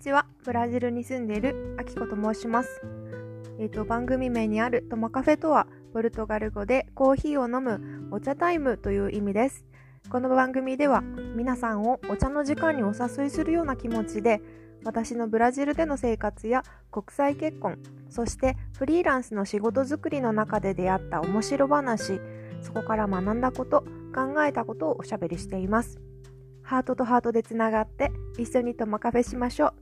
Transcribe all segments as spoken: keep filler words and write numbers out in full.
ちは、ブラジルに住んでいるアキコと申します。えーと、番組名にあるトマカフェとはポルトガル語でコーヒーを飲むお茶タイムという意味です。この番組では皆さんをお茶の時間にお誘いするような気持ちで、私のブラジルでの生活や国際結婚、そしてフリーランスの仕事作りの中で出会った面白話、そこから学んだこと、考えたことをおしゃべりしています。ハートとハートでつながって一緒にトマカフェしましょう。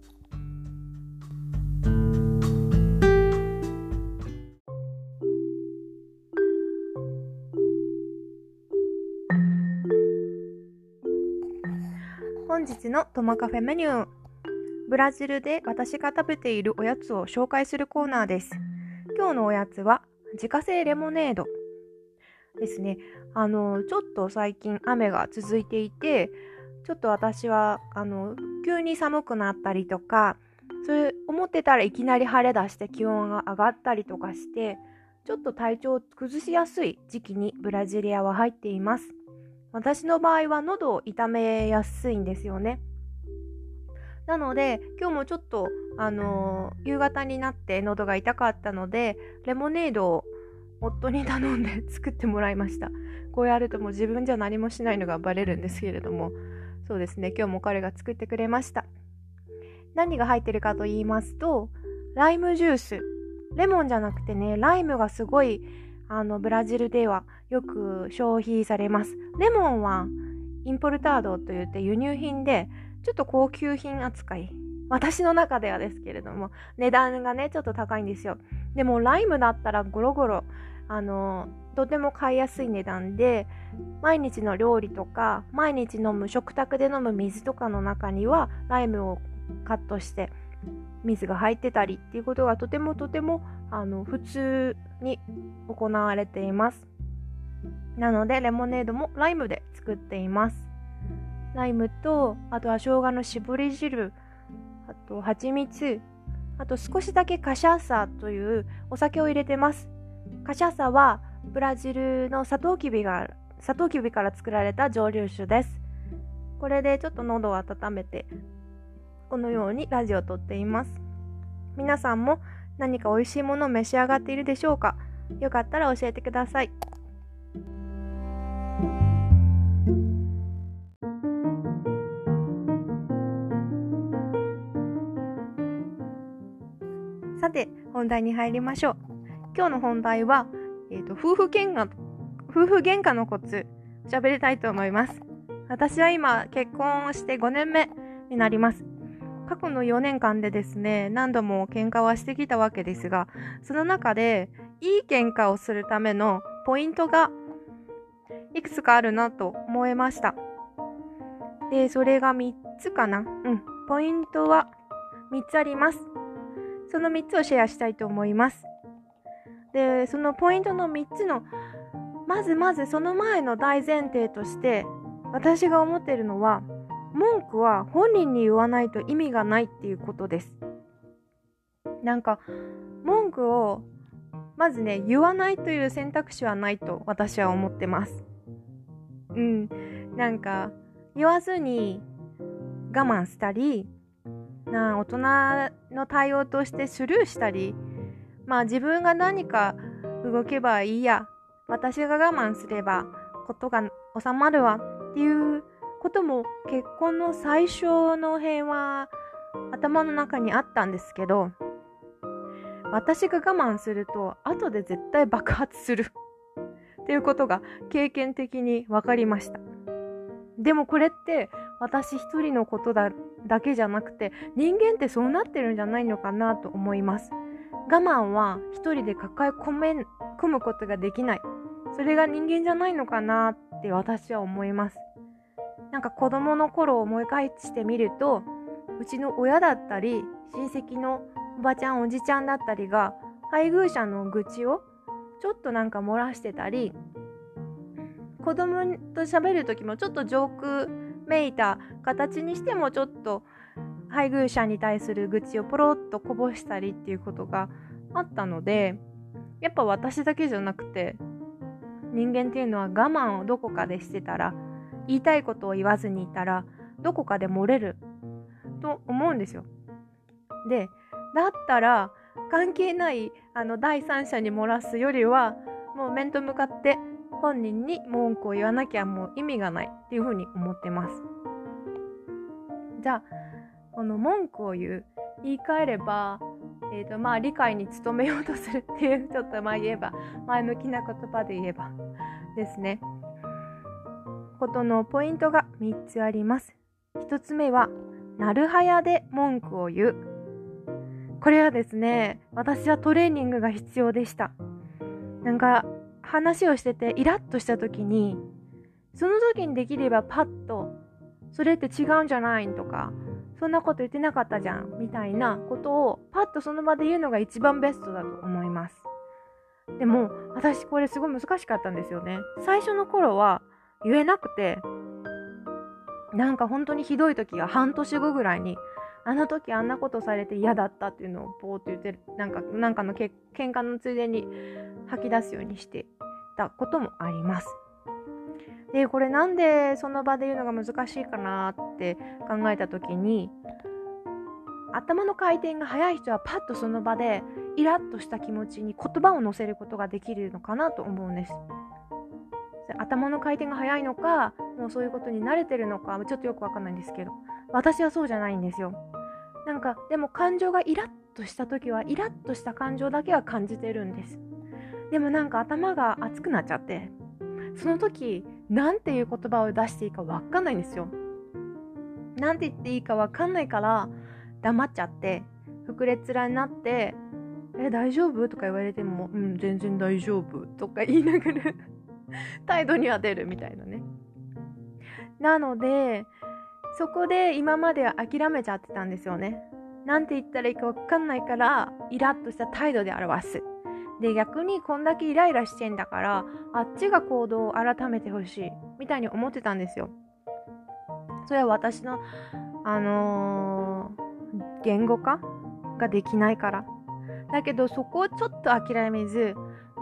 本日のトマカフェメニュー、ブラジルで私が食べているおやつを紹介するコーナーです。今日のおやつは自家製レモネードですね。あのちょっと最近雨が続いていて、ちょっと私はあの急に寒くなったりとか、それ思ってたらいきなり晴れ出して気温が上がったりとかして、ちょっと体調を崩しやすい時期にブラジリアは入っています。私の場合は喉を痛めやすいんですよね。なので今日もちょっとあの夕方になって喉が痛かったので、レモネードを夫に頼んで作ってもらいました。こうやるともう自分じゃ何もしないのがバレるんですけれども、そうですね、今日も彼が作ってくれました。何が入ってるかと言いますと、ライムジュース、レモンじゃなくてね、ライムがすごいあのブラジルではよく消費されます。レモンはインポルタードといって輸入品で、ちょっと高級品扱い、私の中ではですけれども、値段がねちょっと高いんですよ。でもライムだったらゴロゴロあのとても買いやすい値段で、毎日の料理とか毎日飲む食卓で飲む水とかの中にはライムをカットして水が入ってたりっていうことがとてもとてもあの普通に行われています。なのでレモネードもライムで作っています。ライムと、あとは生姜の絞り汁、あと蜂蜜、あと少しだけカシャサというお酒を入れてます。カシャサはブラジルのサトウキビがサトウキビから作られた蒸留酒です。これでちょっと喉を温めて、このようにラジオを撮っています。皆さんも何か美味しいものを召し上がっているでしょうか？よかったら教えてください。さて本題に入りましょう。今日の本題は、えーと、夫婦喧嘩、夫婦喧嘩のコツ、喋りたいと思います。私は今結婚してごねんめになります。過去のよねんかんでですね、何度も喧嘩はしてきたわけですが、その中でいい喧嘩をするためのポイントがいくつかあるなと思いました。で、それがみっつかな。うん、ポイントはみっつあります。そのみっつをシェアしたいと思います。で、そのポイントのみっつの、まずまずその前の大前提として、私が思っているのは、文句は本人に言わないと意味がないっていうことです。なんか文句をまずね、言わないという選択肢はないと私は思ってます。うん、なんか言わずに我慢したり、な大人の対応としてスルーしたり、まあ自分が何か動けばいいや、私が我慢すればことが収まるわっていうことも結婚の最初の辺は頭の中にあったんですけど、私が我慢すると後で絶対爆発するっていうことが経験的に分かりました。でもこれって私一人のこと だ, だけじゃなくて、人間ってそうなってるんじゃないのかなと思います。我慢は一人で抱え込め込むことができない。それが人間じゃないのかなって私は思います。なんか子供の頃を思い返してみると、うちの親だったり親戚のおばちゃんおじちゃんだったりが配偶者の愚痴をちょっとなんか漏らしてたり、子供と喋る時もちょっとジョークめいた形にしてもちょっと配偶者に対する愚痴をポロッとこぼしたりっていうことがあったので、やっぱ私だけじゃなくて人間っていうのは我慢をどこかでしてたら、言いたいことを言わずにいたらどこかで漏れると思うんですよ。で、だったら関係ないあの第三者に漏らすよりは、もう面と向かって本人に文句を言わなきゃもう意味がないっていうふうに思ってます。じゃあこの文句を言う、言い換えれば、えーとまあ、理解に努めようとするっていう、ちょっとまあ言えば前向きな言葉で言えばですね、ことのポイントがみっつあります。ひとつめはなるはやで文句を言う。これはですね、私はトレーニングが必要でした。なんか話をしててイラッとした時に、その時にできればパッとそれって違うんじゃないんとか、そんなこと言ってなかったじゃんみたいなことをパッとその場で言うのが一番ベストだと思います。でも私これすごい難しかったんですよね。最初の頃は言えなくて、なんか本当にひどい時がはんとしごぐらいに、あの時あんなことされて嫌だったっていうのをぼーっと言ってる、なんか、なんかのけ喧嘩のついでに吐き出すようにしてたこともあります。で、これなんでその場で言うのが難しいかなって考えた時に、頭の回転が速い人はパッとその場でイラッとした気持ちに言葉を乗せることができるのかなと思うんです。頭の回転が速いのか、もうそういうことに慣れてるのか、ちょっとよくわかんないんですけど、私はそうじゃないんですよ。なんかでも感情がイラッとした時はイラッとした感情だけは感じてるんです。でもなんか頭が熱くなっちゃって、その時なんていう言葉を出していいかわかんないんですよ。なんて言っていいかわかんないから黙っちゃって、膨れっ面になって、え大丈夫とか言われても、うん全然大丈夫とか言いながら態度には出るみたいなね。なのでそこで今までは諦めちゃってたんですよね。なんて言ったらいいかわかんないからイラッとした態度で表す。で、逆にこんだけイライラしてんだから、あっちが行動を改めてほしいみたいに思ってたんですよ。それは私のあのー、言語化ができないから。だけどそこをちょっと諦めず、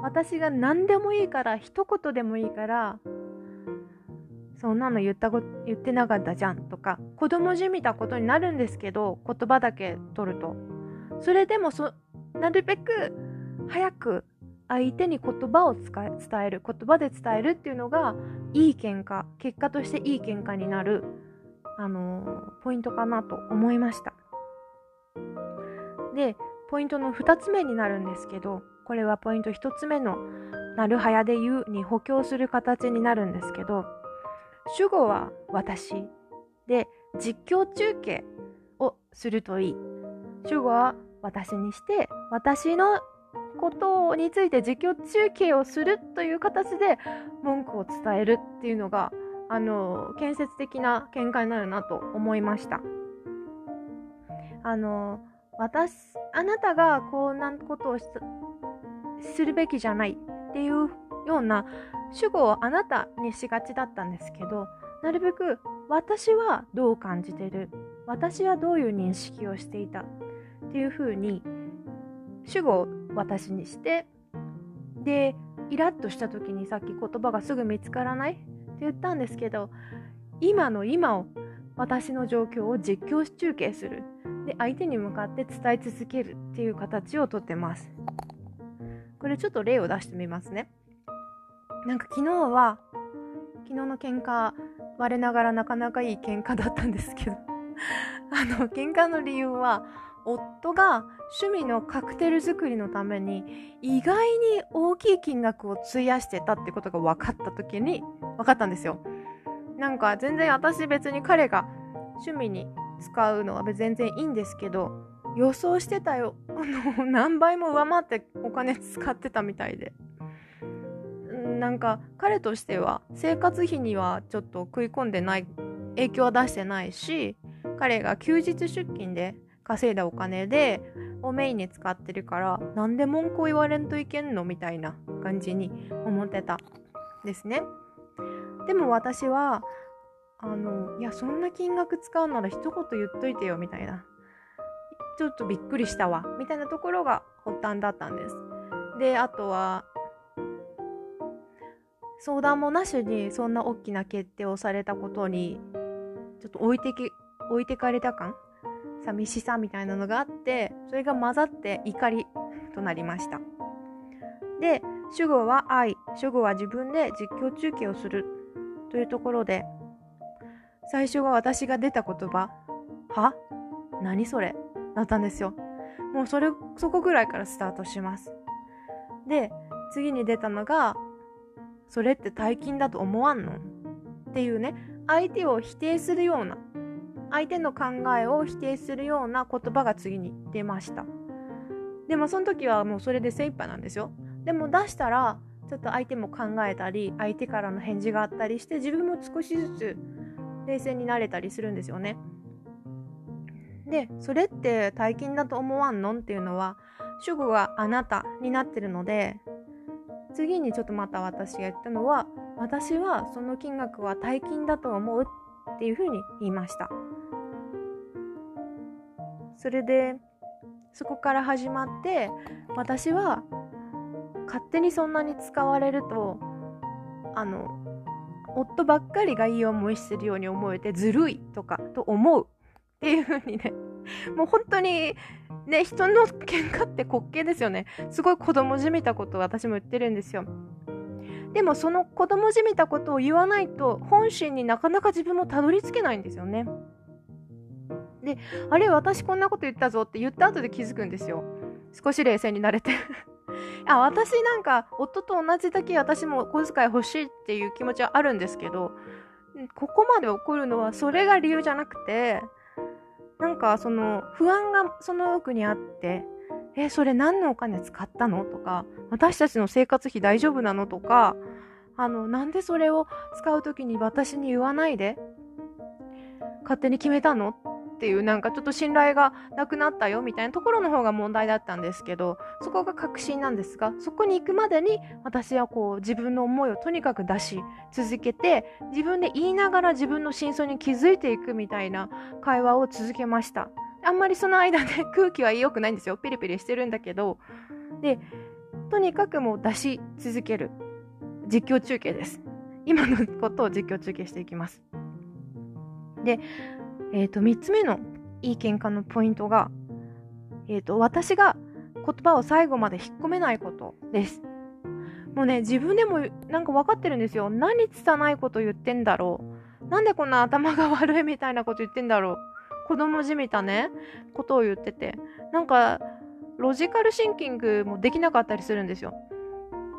私が何でもいいから、一言でもいいから、そんなの言ったこと言ってなかったじゃんとか、子供じみたことになるんですけど、言葉だけ取ると、それでもそなるべく早く相手に言葉を使え伝える言葉で伝えるっていうのが、いい喧嘩、結果としていい喧嘩になる、あのー、ポイントかなと思いました。で、ポイントのふたつめになるんですけど、これはポイントひとつめのなるはやで言うに補強する形になるんですけど、主語は私で実況中継をするといい。主語は私にして、私のことについて実況中継をするという形で文句を伝えるっていうのが、あの建設的な見解になるなと思いました。あの私あなたがこんなことをするべきじゃないっていうような主語をあなたにしがちだったんですけど、なるべく私はどう感じてる、私はどういう認識をしていたっていう風に主語を私にして、でイラッとした時に、さっき言葉がすぐ見つからないって言ったんですけど、今の今を、私の状況を実況中継する、で相手に向かって伝え続けるっていう形をとってます。これちょっと例を出してみますね。なんか昨日は昨日の喧嘩、我ながらなかなかいい喧嘩だったんですけどあの喧嘩の理由は、夫が趣味のカクテル作りのために意外に大きい金額を費やしてたってことが分かった時に分かったんですよ。なんか全然私、別に彼が趣味に使うのは全然いいんですけど、予想してたよ何倍も上回ってお金使ってたみたいで、なんか彼としては生活費にはちょっと食い込んでない、影響は出してないし、彼が休日出勤で稼いだお金でをメインに使ってるから、なんで文句を言われんといけんのみたいな感じに思ってたんですね。でも私はあのいやそんな金額使うなら一言言っといてよみたいな、ちょっとびっくりしたわみたいなところが発端だったんです。で、あとは相談もなしにそんな大きな決定をされたことに、ちょっと置いてき置いてかれた感、寂しさみたいなのがあって、それが混ざって怒りとなりました。で、主語は愛、主語は自分で実況中継をするというところで、最初は私が出た言葉、は?何それ?だったんですよ。もうそれ、そこぐらいからスタートします。で、次に出たのが、それって大金だと思わんの?っていうね、相手を否定するような、相手の考えを否定するような言葉が次に出ました。でもその時はもうそれで精一杯なんですよ。でも出したらちょっと相手も考えたり、相手からの返事があったりして、自分も少しずつ冷静になれたりするんですよね。で、それって大金だと思わんのっていうのは、主語があなたになってるので、次にちょっとまた私が言ったのは、私はその金額は大金だと思うっていうふうに言いました。それでそこから始まって、私は勝手にそんなに使われると、あの夫ばっかりがいい思いしてるように思えて、ずるいとかと思うっていうふうにね、もう本当にね、人の喧嘩って滑稽ですよね。すごい子供じみたことを私も言ってるんですよ。でもその子供じみたことを言わないと、本心になかなか自分もたどり着けないんですよね。で、あれ私こんなこと言ったぞって言った後で気づくんですよ。少し冷静になれてあ、私なんか夫と同じだけ私もお小遣い欲しいっていう気持ちはあるんですけど、ここまで怒るのはそれが理由じゃなくて、なんかその不安がその奥にあって、え、それ何のお金使ったのとか、私たちの生活費大丈夫なのとか、あのなんでそれを使うときに私に言わないで勝手に決めたのっていう、なんかちょっと信頼がなくなったよみたいなところの方が問題だったんですけど、そこが確信なんですが、そこに行くまでに私はこう自分の思いをとにかく出し続けて、自分で言いながら自分の真相に気づいていくみたいな会話を続けました。あんまりその間で空気は良くないんですよ。ピリピリしてるんだけど、でとにかくもう出し続ける実況中継です。今のことを実況中継していきます。で、えー、とみっつめのいい喧嘩のポイントが、えー、と私が言葉を最後まで引っ込めないことです。もうね、自分でもなんか分かってるんですよ。何拙いこと言ってんだろう、なんでこんな頭が悪いみたいなこと言ってんだろう、子供じみたねことを言ってて、なんかロジカルシンキングもできなかったりするんですよ。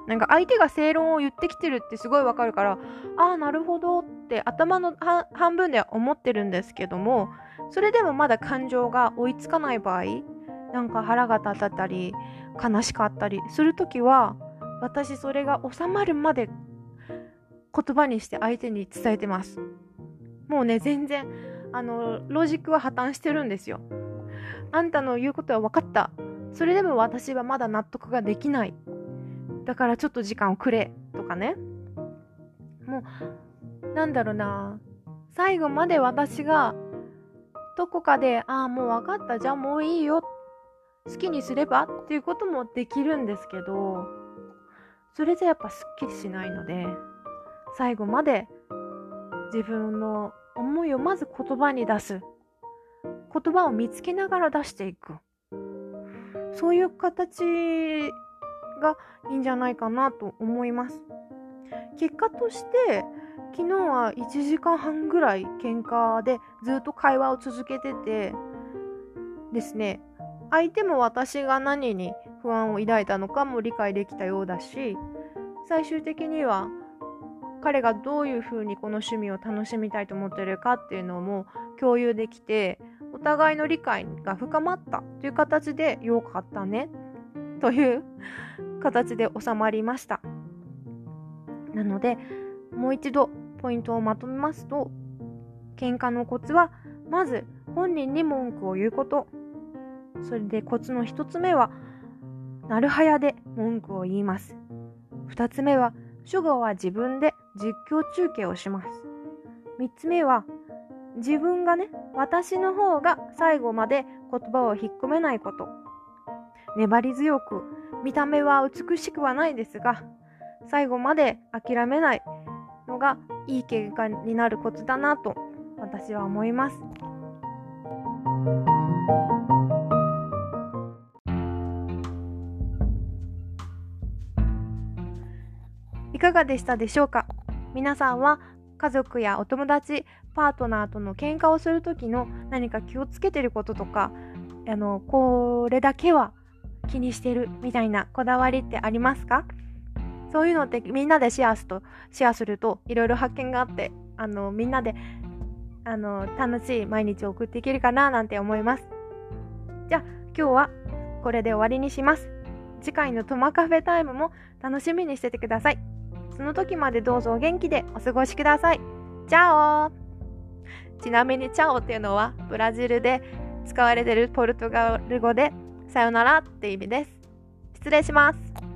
なんか相手が正論を言ってきてるってすごいわかるから、ああなるほどって頭の半分では思ってるんですけども、それでもまだ感情が追いつかない場合、なんか腹が立ったり悲しかったりするときは、私それが収まるまで言葉にして相手に伝えてます。もうね、全然あのロジックは破綻してるんですよ。あんたの言うことは分かった、それでも私はまだ納得ができない、だからちょっと時間をくれとかね、もうなんだろうな、最後まで私がどこかで、ああもう分かった、じゃあもういいよ、好きにすればっていうこともできるんですけど、それじゃやっぱすっきりしないので、最後まで自分の思いをまず言葉に出す、言葉を見つけながら出していく、そういう形がいいんじゃないかなと思います。結果として昨日はいちじかんはんぐらい喧嘩でずっと会話を続けててですね、相手も私が何に不安を抱いたのかも理解できたようだし、最終的には彼がどういうふうにこの趣味を楽しみたいと思ってるかっていうのも共有できて、お互いの理解が深まったという形で、よかったねという形で収まりました。なのでもう一度ポイントをまとめますと、喧嘩のコツはまず本人に文句を言うこと、それでコツの一つ目はなるはやで文句を言います。二つ目は主語は自分で実況中継をします。三つ目は自分がね、私の方が最後まで言葉を引っ込めないこと、粘り強く、見た目は美しくはないですが最後まで諦めないのがいい結果になるコツだなと私は思います。いかがでしたでしょうか。皆さんは家族やお友達、パートナーとの喧嘩をする時の何か気をつけてることとか、あのこれだけは気にしてるみたいなこだわりってありますか？そういうのってみんなでシェアすとシェアするといろいろ発見があって、あのみんなであの楽しい毎日を送っていけるかななんて思います。じゃあ今日はこれで終わりにします。次回のトマカフェタイムも楽しみにしててください。その時までどうぞお元気でお過ごしください。チャオ。ちなみにチャオっていうのはブラジルで使われているポルトガル語でさよならって意味です。失礼します。